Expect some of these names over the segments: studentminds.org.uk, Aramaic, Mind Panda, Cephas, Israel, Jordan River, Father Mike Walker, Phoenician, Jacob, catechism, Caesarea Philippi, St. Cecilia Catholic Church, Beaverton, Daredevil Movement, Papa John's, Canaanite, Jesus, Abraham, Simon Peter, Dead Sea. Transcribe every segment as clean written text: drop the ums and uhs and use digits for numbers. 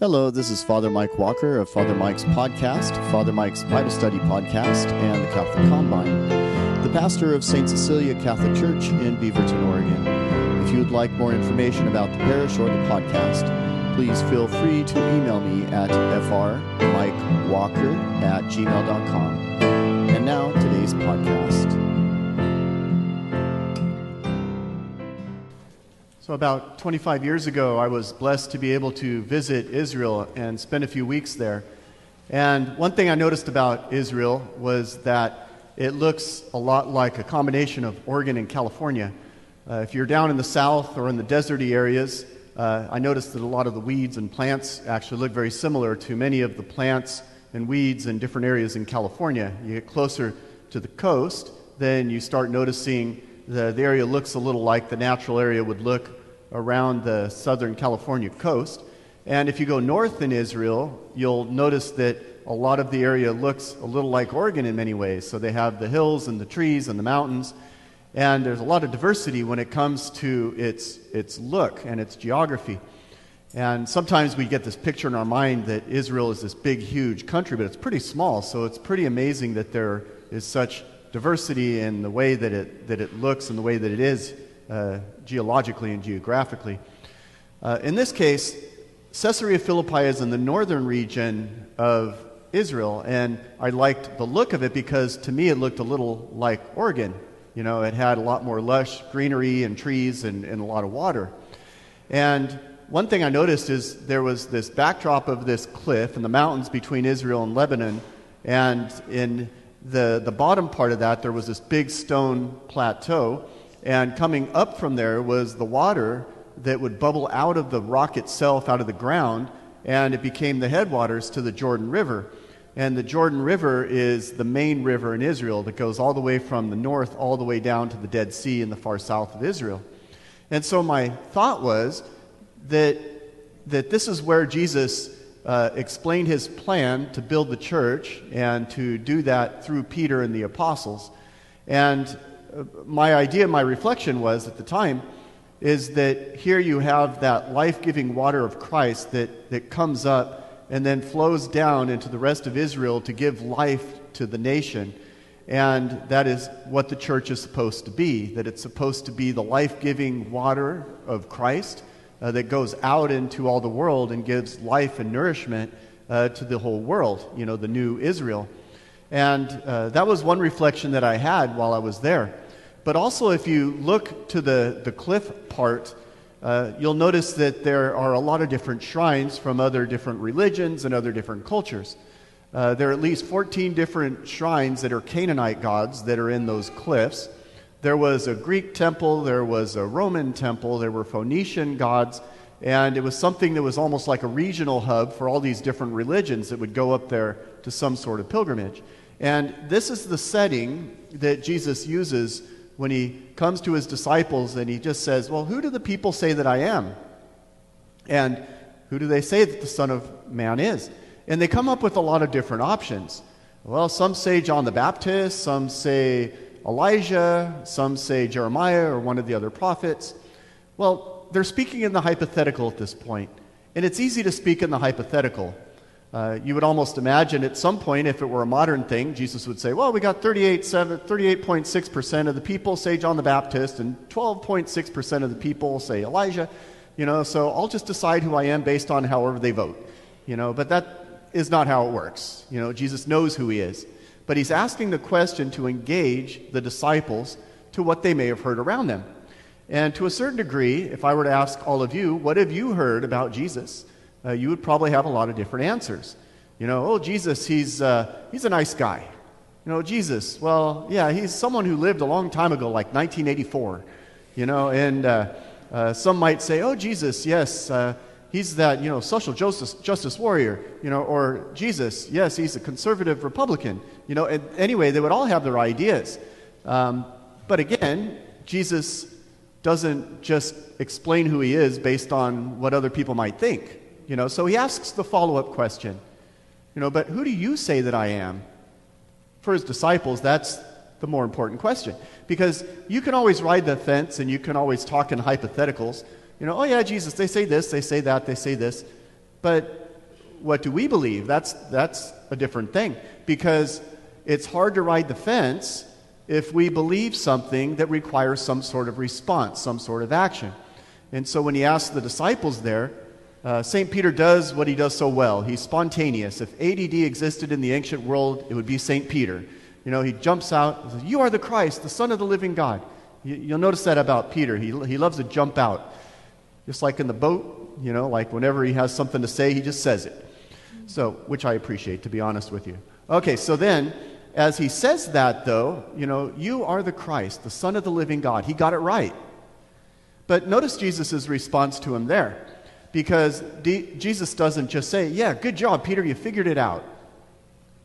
Hello, this is Father Mike Walker of Father Mike's podcast, Father Mike's Bible Study Podcast, and the Catholic Combine, the pastor of St. Cecilia Catholic Church in Beaverton, Oregon. If you would like more information about the parish or the podcast, please feel free to email me at frmikewalker@gmail.com. And now, today's podcast. So about 25 years ago, I was blessed to be able to visit Israel and spend a few weeks there. And one thing I noticed about Israel was that it looks a lot like a combination of Oregon and California. If you're down in the south or in the deserty areas, I noticed that a lot of the weeds and plants actually look very similar to many of the plants and weeds in different areas in California. You get closer to the coast, then you start noticing the area looks a little like the natural area would look around the southern California coast. And if you go north in Israel, you'll notice that a lot of the area looks a little like Oregon in many ways. So they have the hills and the trees and the mountains. And there's a lot of diversity when it comes to its look and its geography. And sometimes we get this picture in our mind that Israel is this big, huge country, but it's pretty small. So it's pretty amazing that there is such diversity in the way that it looks and the way that it is geologically and geographically. In this case, Caesarea Philippi is in the northern region of Israel, and I liked the look of it because to me it looked a little like Oregon. You know, it had a lot more lush greenery and trees and a lot of water. And one thing I noticed is there was this backdrop of this cliff and the mountains between Israel and Lebanon. And in the bottom part of that, there was this big stone plateau. And coming up from there was the water that would bubble out of the rock itself, out of the ground. And it became the headwaters to the Jordan River. And the Jordan River is the main river in Israel that goes all the way from the north all the way down to the Dead Sea in the far south of Israel. And so my thought was that this is where Jesus explained his plan to build the church and to do that through Peter and the apostles. And my idea, my reflection was at the time, is that here you have that life-giving water of Christ that comes up and then flows down into the rest of Israel to give life to the nation. And that is what the church is supposed to be, that it's supposed to be the life-giving water of Christ that goes out into all the world and gives life and nourishment to the whole world, you know, the new Israel. And that was one reflection that I had while I was there. But also if you look to the cliff part, you'll notice that there are a lot of different shrines from other different religions and other different cultures. There are at least 14 different shrines that are Canaanite gods that are in those cliffs. There was a Greek temple, there was a Roman temple, there were Phoenician gods, and it was something that was almost like a regional hub for all these different religions that would go up there to some sort of pilgrimage. And this is the setting that Jesus uses when he comes to his disciples and he just says, well, who do the people say that I am? And who do they say that the Son of Man is? And they come up with a lot of different options. Well, some say John the Baptist, some say Elijah, some say Jeremiah or one of the other prophets. Well, they're speaking in the hypothetical at this point. And it's easy to speak in the hypothetical. You would almost imagine at some point, if it were a modern thing, Jesus would say, well, we got 38.6% of the people say John the Baptist, and 12.6% of the people say Elijah, you know, so I'll just decide who I am based on however they vote, you know, but that is not how it works. You know, Jesus knows who he is, but he's asking the question to engage the disciples to what they may have heard around them. And to a certain degree, if I were to ask all of you, what have you heard about Jesus? You would probably have a lot of different answers. You know, oh, Jesus, he's a nice guy. You know, Jesus, well, yeah, he's someone who lived a long time ago, like 1984. You know, and some might say, oh, Jesus, yes, he's that, you know, social justice warrior. You know, or Jesus, yes, he's a conservative Republican. You know, and anyway, they would all have their ideas. But again, Jesus doesn't just explain who he is based on what other people might think. You know, so he asks the follow-up question, you know, but who do you say that I am? For his disciples, that's the more important question, because you can always ride the fence and you can always talk in hypotheticals. You know, oh yeah, Jesus, they say this, they say that, they say this, but what do we believe? That's a different thing, because it's hard to ride the fence if we believe something that requires some sort of response, some sort of action. And so when he asks the disciples there, St. Peter does what he does so well. He's spontaneous. If ADD existed in the ancient world, it would be St. Peter. You know, he jumps out and says, "You are the Christ, the Son of the living God." You'll notice that about Peter. He loves to jump out. Just like in the boat, you know, like whenever he has something to say, he just says it. So, which I appreciate, to be honest with you. Okay, so then, as he says that, though, you know, "You are the Christ, the Son of the living God." He got it right. But notice Jesus' response to him there, because Jesus doesn't just say, "Yeah, good job, Peter, you figured it out."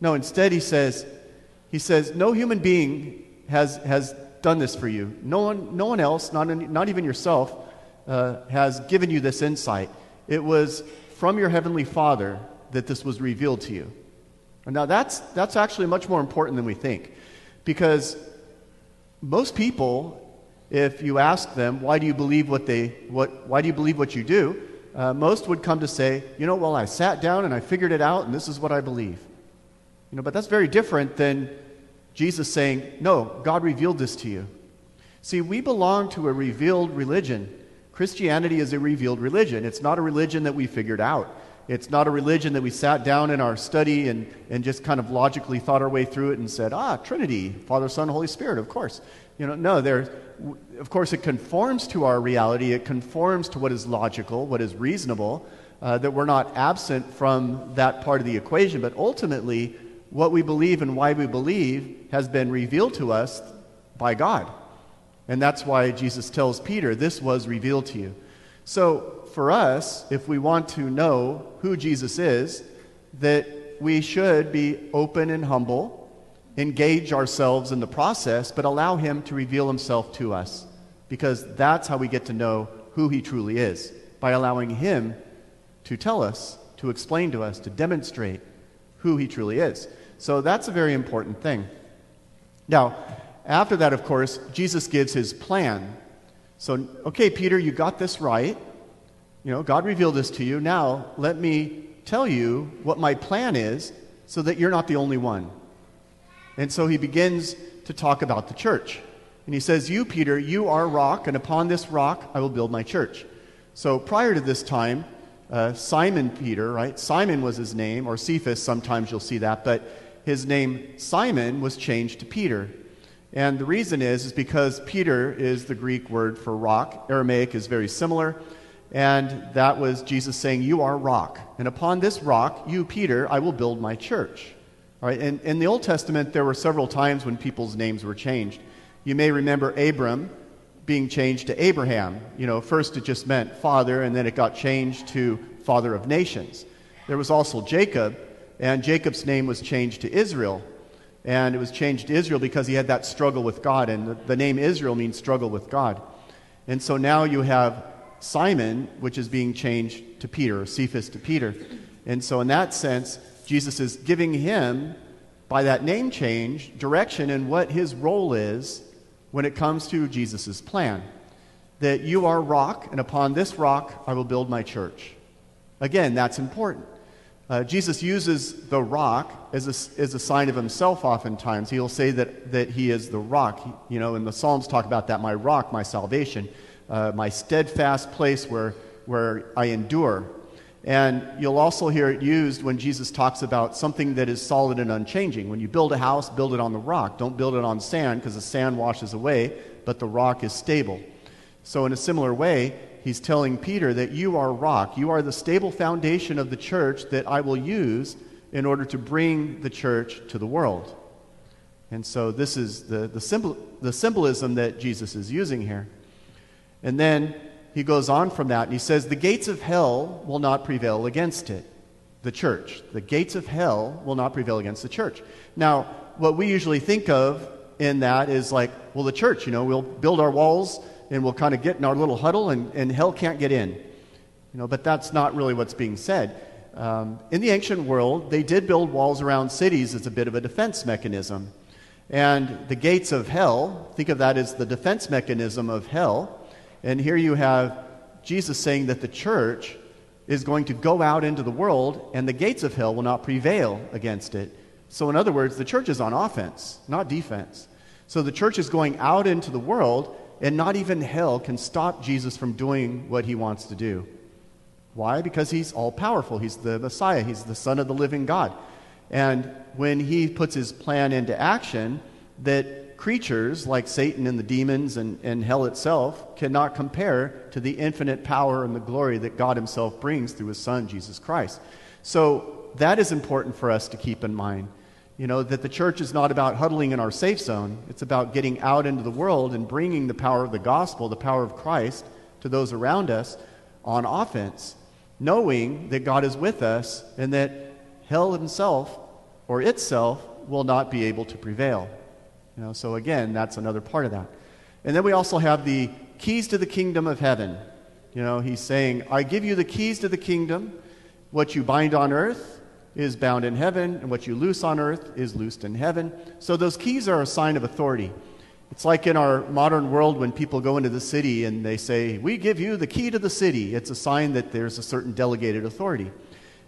No, instead he says, "No human being has done this for you. No one else, not even yourself, has given you this insight. It was from your heavenly Father that this was revealed to you." Now that's actually much more important than we think, because most people, if you ask them, why do you believe what you do? Most would come to say, "You know, well, I sat down and I figured it out, and this is what I believe." You know, but that's very different than Jesus saying, "No, God revealed this to you." See, we belong to a revealed religion. Christianity is a revealed religion. It's not a religion that we figured out. It's not a religion that we sat down in our study and just kind of logically thought our way through it and said, Trinity, Father, Son, Holy Spirit, of course. You know, no, of course it conforms to our reality. It conforms to what is logical, what is reasonable, that we're not absent from that part of the equation. But ultimately, what we believe and why we believe has been revealed to us by God. And that's why Jesus tells Peter, "This was revealed to you." So for us, if we want to know who Jesus is, that we should be open and humble, engage ourselves in the process, but allow him to reveal himself to us, because that's how we get to know who he truly is, by allowing him to tell us, to explain to us, to demonstrate who he truly is. So that's a very important thing. Now, after that, of course, Jesus gives his plan. So, okay, Peter, you got this right. You know, God revealed this to you. Now, let me tell you what my plan is so that you're not the only one. And so he begins to talk about the church. And he says, "You, Peter, you are rock, and upon this rock I will build my church." So prior to this time, Simon Peter, right? Simon was his name, or Cephas, sometimes you'll see that. But his name, Simon, was changed to Peter. And the reason is because Peter is the Greek word for rock. Aramaic is very similar. And that was Jesus saying, "You are rock. And upon this rock, you, Peter, I will build my church." All right. And in the Old Testament, there were several times when people's names were changed. You may remember Abram being changed to Abraham. You know, first it just meant father, and then it got changed to father of nations. There was also Jacob, and Jacob's name was changed to Israel. And it was changed to Israel because he had that struggle with God. And the name Israel means struggle with God. And so now you have Simon, which is being changed to Peter, or Cephas to Peter. And so in that sense, Jesus is giving him, by that name change, direction in what his role is when it comes to Jesus' plan. That you are rock, and upon this rock I will build my church. Again, that's important. Jesus uses the rock as a sign of himself oftentimes. He'll say that he is the rock. You know, and the Psalms talk about that, "My rock, my salvation, my steadfast place where I endure." And you'll also hear it used when Jesus talks about something that is solid and unchanging. When you build a house, build it on the rock. Don't build it on sand, because the sand washes away, but the rock is stable. So in a similar way, he's telling Peter that you are rock. You are the stable foundation of the church that I will use in order to bring the church to the world. And so this is the symbolism that Jesus is using here. And then he goes on from that, and he says, "The gates of hell will not prevail against it," the church. The gates of hell will not prevail against the church. Now, what we usually think of in that is like, well, the church, you know, we'll build our walls, and we'll kind of get in our little huddle, and hell can't get in. You know, but that's not really what's being said. In the ancient world, they did build walls around cities as a bit of a defense mechanism. And the gates of hell, think of that as the defense mechanism of hell. And here you have Jesus saying that the church is going to go out into the world, and the gates of hell will not prevail against it. So in other words, the church is on offense, not defense. So the church is going out into the world, and not even hell can stop Jesus from doing what he wants to do. Why? Because he's all-powerful. He's the Messiah. He's the Son of the living God. And when he puts his plan into action, that creatures like Satan and the demons and hell itself cannot compare to the infinite power and the glory that God himself brings through his Son, Jesus Christ. So that is important for us to keep in mind. You know, that the church is not about huddling in our safe zone. It's about getting out into the world and bringing the power of the gospel, the power of Christ, to those around us on offense, knowing that God is with us and that hell himself or itself will not be able to prevail. You know, so again, that's another part of that. And then we also have the keys to the kingdom of heaven. You know, he's saying, I give you the keys to the kingdom. What you bind on earth is bound in heaven, and what you loose on earth is loosed in heaven. So those keys are a sign of authority. It's like in our modern world when people go into the city and they say, we give you the key to the city. It's a sign that there's a certain delegated authority.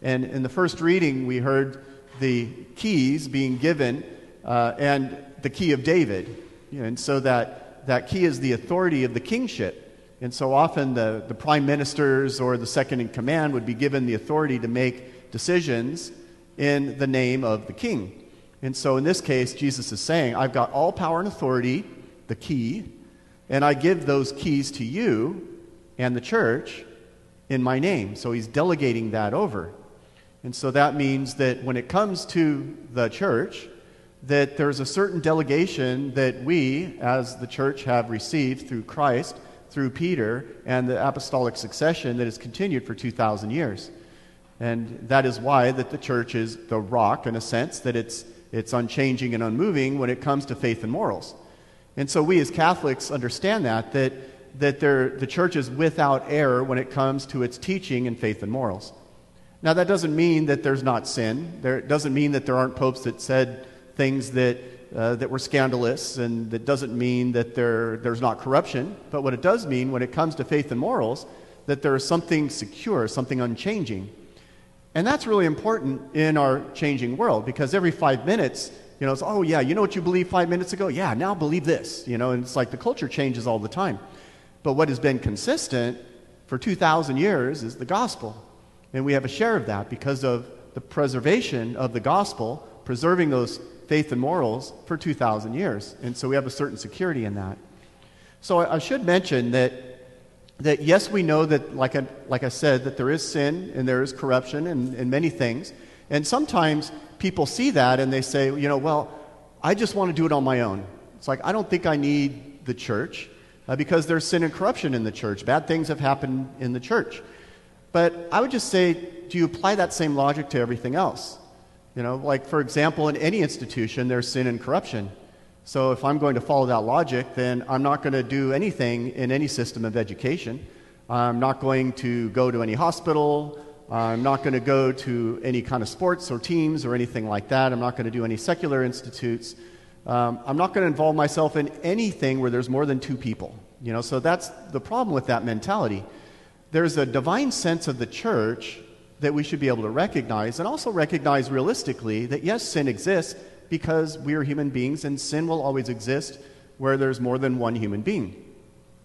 And in the first reading, we heard the keys being given and the key of David. And so that key is the authority of the kingship. And so often the prime ministers or the second in command would be given the authority to make decisions in the name of the king. And so in this case, Jesus is saying, I've got all power and authority, the key, and I give those keys to you and the church in my name. So he's delegating that over. And so that means that when it comes to the church, that there's a certain delegation that we as the church have received through Christ, through Peter, and the apostolic succession that has continued for 2,000 years. And that is why that the church is the rock, in a sense, that it's unchanging and unmoving when it comes to faith and morals. And so we as Catholics understand that the church is without error when it comes to its teaching in faith and morals. Now, that doesn't mean that there's not sin. It doesn't mean that there aren't popes that said things that were scandalous, and that doesn't mean that there's not corruption. But what it does mean when it comes to faith and morals, that there is something secure, something unchanging. And that's really important in our changing world, because every 5 minutes, you know, it's, oh yeah, you know what you believed 5 minutes ago? Yeah, now believe this, you know, and it's like the culture changes all the time. But what has been consistent for 2,000 years is the gospel. And we have a share of that because of the preservation of the gospel, preserving those faith and morals for 2,000 years. And so we have a certain security in that. So I should mention that yes, we know that, like I said, that there is sin and there is corruption and many things. And sometimes people see that and they say, you know, well, I just want to do it on my own. It's like, I don't think I need the church because there's sin and corruption in the church. Bad things have happened in the church. But I would just say, do you apply that same logic to everything else? You know, like, for example, in any institution, there's sin and corruption. So if I'm going to follow that logic, then I'm not going to do anything in any system of education. I'm not going to go to any hospital. I'm not going to go to any kind of sports or teams or anything like that. I'm not going to do any secular institutes. I'm not going to involve myself in anything where there's more than two people. You know, so that's the problem with that mentality. There's a divine sense of the church that we should be able to recognize, and also recognize realistically that, yes, sin exists, because we are human beings, and sin will always exist where there's more than one human being,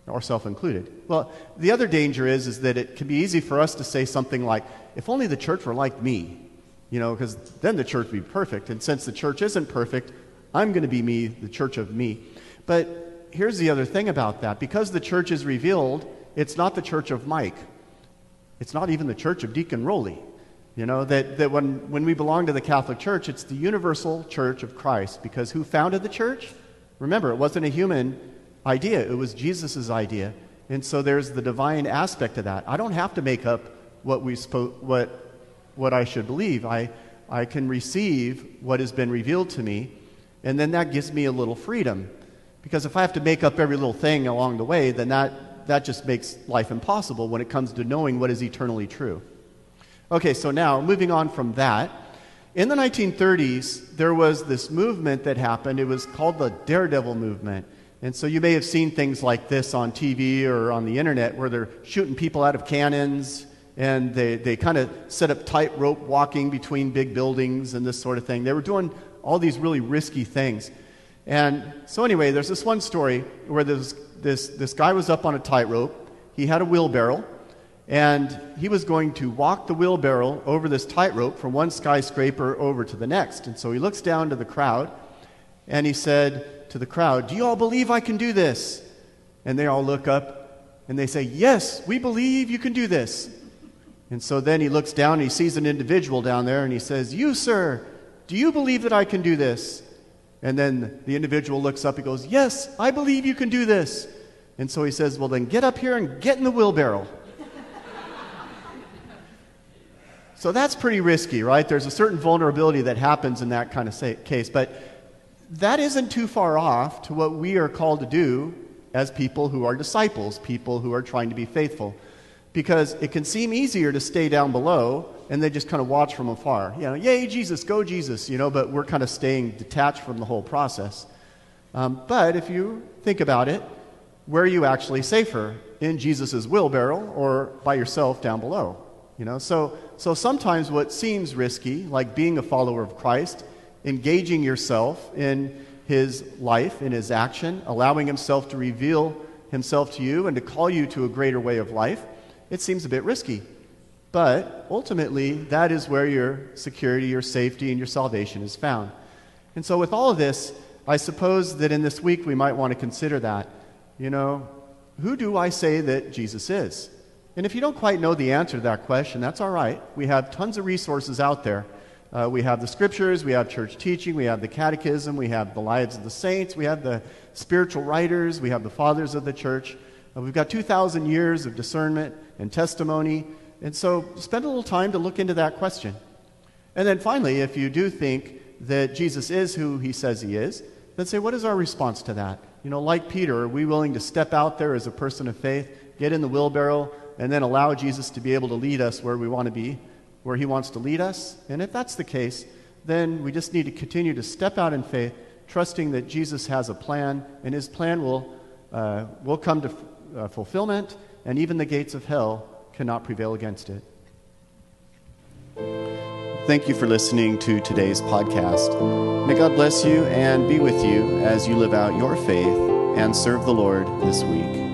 ourselves included. Well, the other danger is that it can be easy for us to say something like, if only the church were like me, you know, because then the church would be perfect. And since the church isn't perfect, I'm going to be me, the church of me. But here's the other thing about that. Because the church is revealed, it's not the church of Mike. It's not even the church of Deacon Rowley. You know, that when we belong to the Catholic Church, it's the universal church of Christ. Because who founded the church? Remember, it wasn't a human idea. It was Jesus' idea. And so there's the divine aspect of that. I don't have to make up what I should believe. I can receive what has been revealed to me. And then that gives me a little freedom. Because if I have to make up every little thing along the way, then that just makes life impossible when it comes to knowing what is eternally true. Okay, so now, moving on from that, in the 1930s, there was this movement that happened. It was called the Daredevil Movement. And so you may have seen things like this on TV or on the internet, where they're shooting people out of cannons and they kind of set up tightrope walking between big buildings and this sort of thing. They were doing all these really risky things. And so anyway, there's this one story where this guy was up on a tightrope. He had a wheelbarrow, and he was going to walk the wheelbarrow over this tightrope from one skyscraper over to the next. And so he looks down to the crowd, and he said to the crowd, "Do you all believe I can do this?" And they all look up, and they say, "Yes, we believe you can do this." And so then he looks down, and he sees an individual down there, and he says, "You, sir, do you believe that I can do this?" And then the individual looks up, he goes, "Yes, I believe you can do this." And so he says, "Well, then get up here and get in the wheelbarrow." So that's pretty risky, right? There's a certain vulnerability that happens in that kind of case. But that isn't too far off to what we are called to do as people who are disciples, people who are trying to be faithful. Because it can seem easier to stay down below and they just kind of watch from afar. You know, yay, Jesus, go, Jesus, but we're kind of staying detached from the whole process. But if you think about it, where are you actually safer? In Jesus' wheelbarrow or by yourself down below? So sometimes what seems risky, like being a follower of Christ, engaging yourself in his life, in his action, allowing himself to reveal himself to you and to call you to a greater way of life, it seems a bit risky. But ultimately, that is where your security, your safety, and your salvation is found. And so with all of this, I suppose that in this week we might want to consider that. Who do I say that Jesus is? And if you don't quite know the answer to that question, that's all right. We have tons of resources out there. We have the scriptures, we have church teaching, we have the catechism, we have the lives of the saints, we have the spiritual writers, we have the fathers of the church. We've got 2,000 years of discernment and testimony. And so spend a little time to look into that question. And then finally, if you do think that Jesus is who he says he is, then say, what is our response to that? Like Peter, are we willing to step out there as a person of faith, get in the wheelbarrow, and then allow Jesus to be able to lead us where we want to be, where he wants to lead us? And if that's the case, then we just need to continue to step out in faith, trusting that Jesus has a plan, and his plan will come to fulfillment, and even the gates of hell cannot prevail against it. Thank you for listening to today's podcast. May God bless you and be with you as you live out your faith and serve the Lord this week.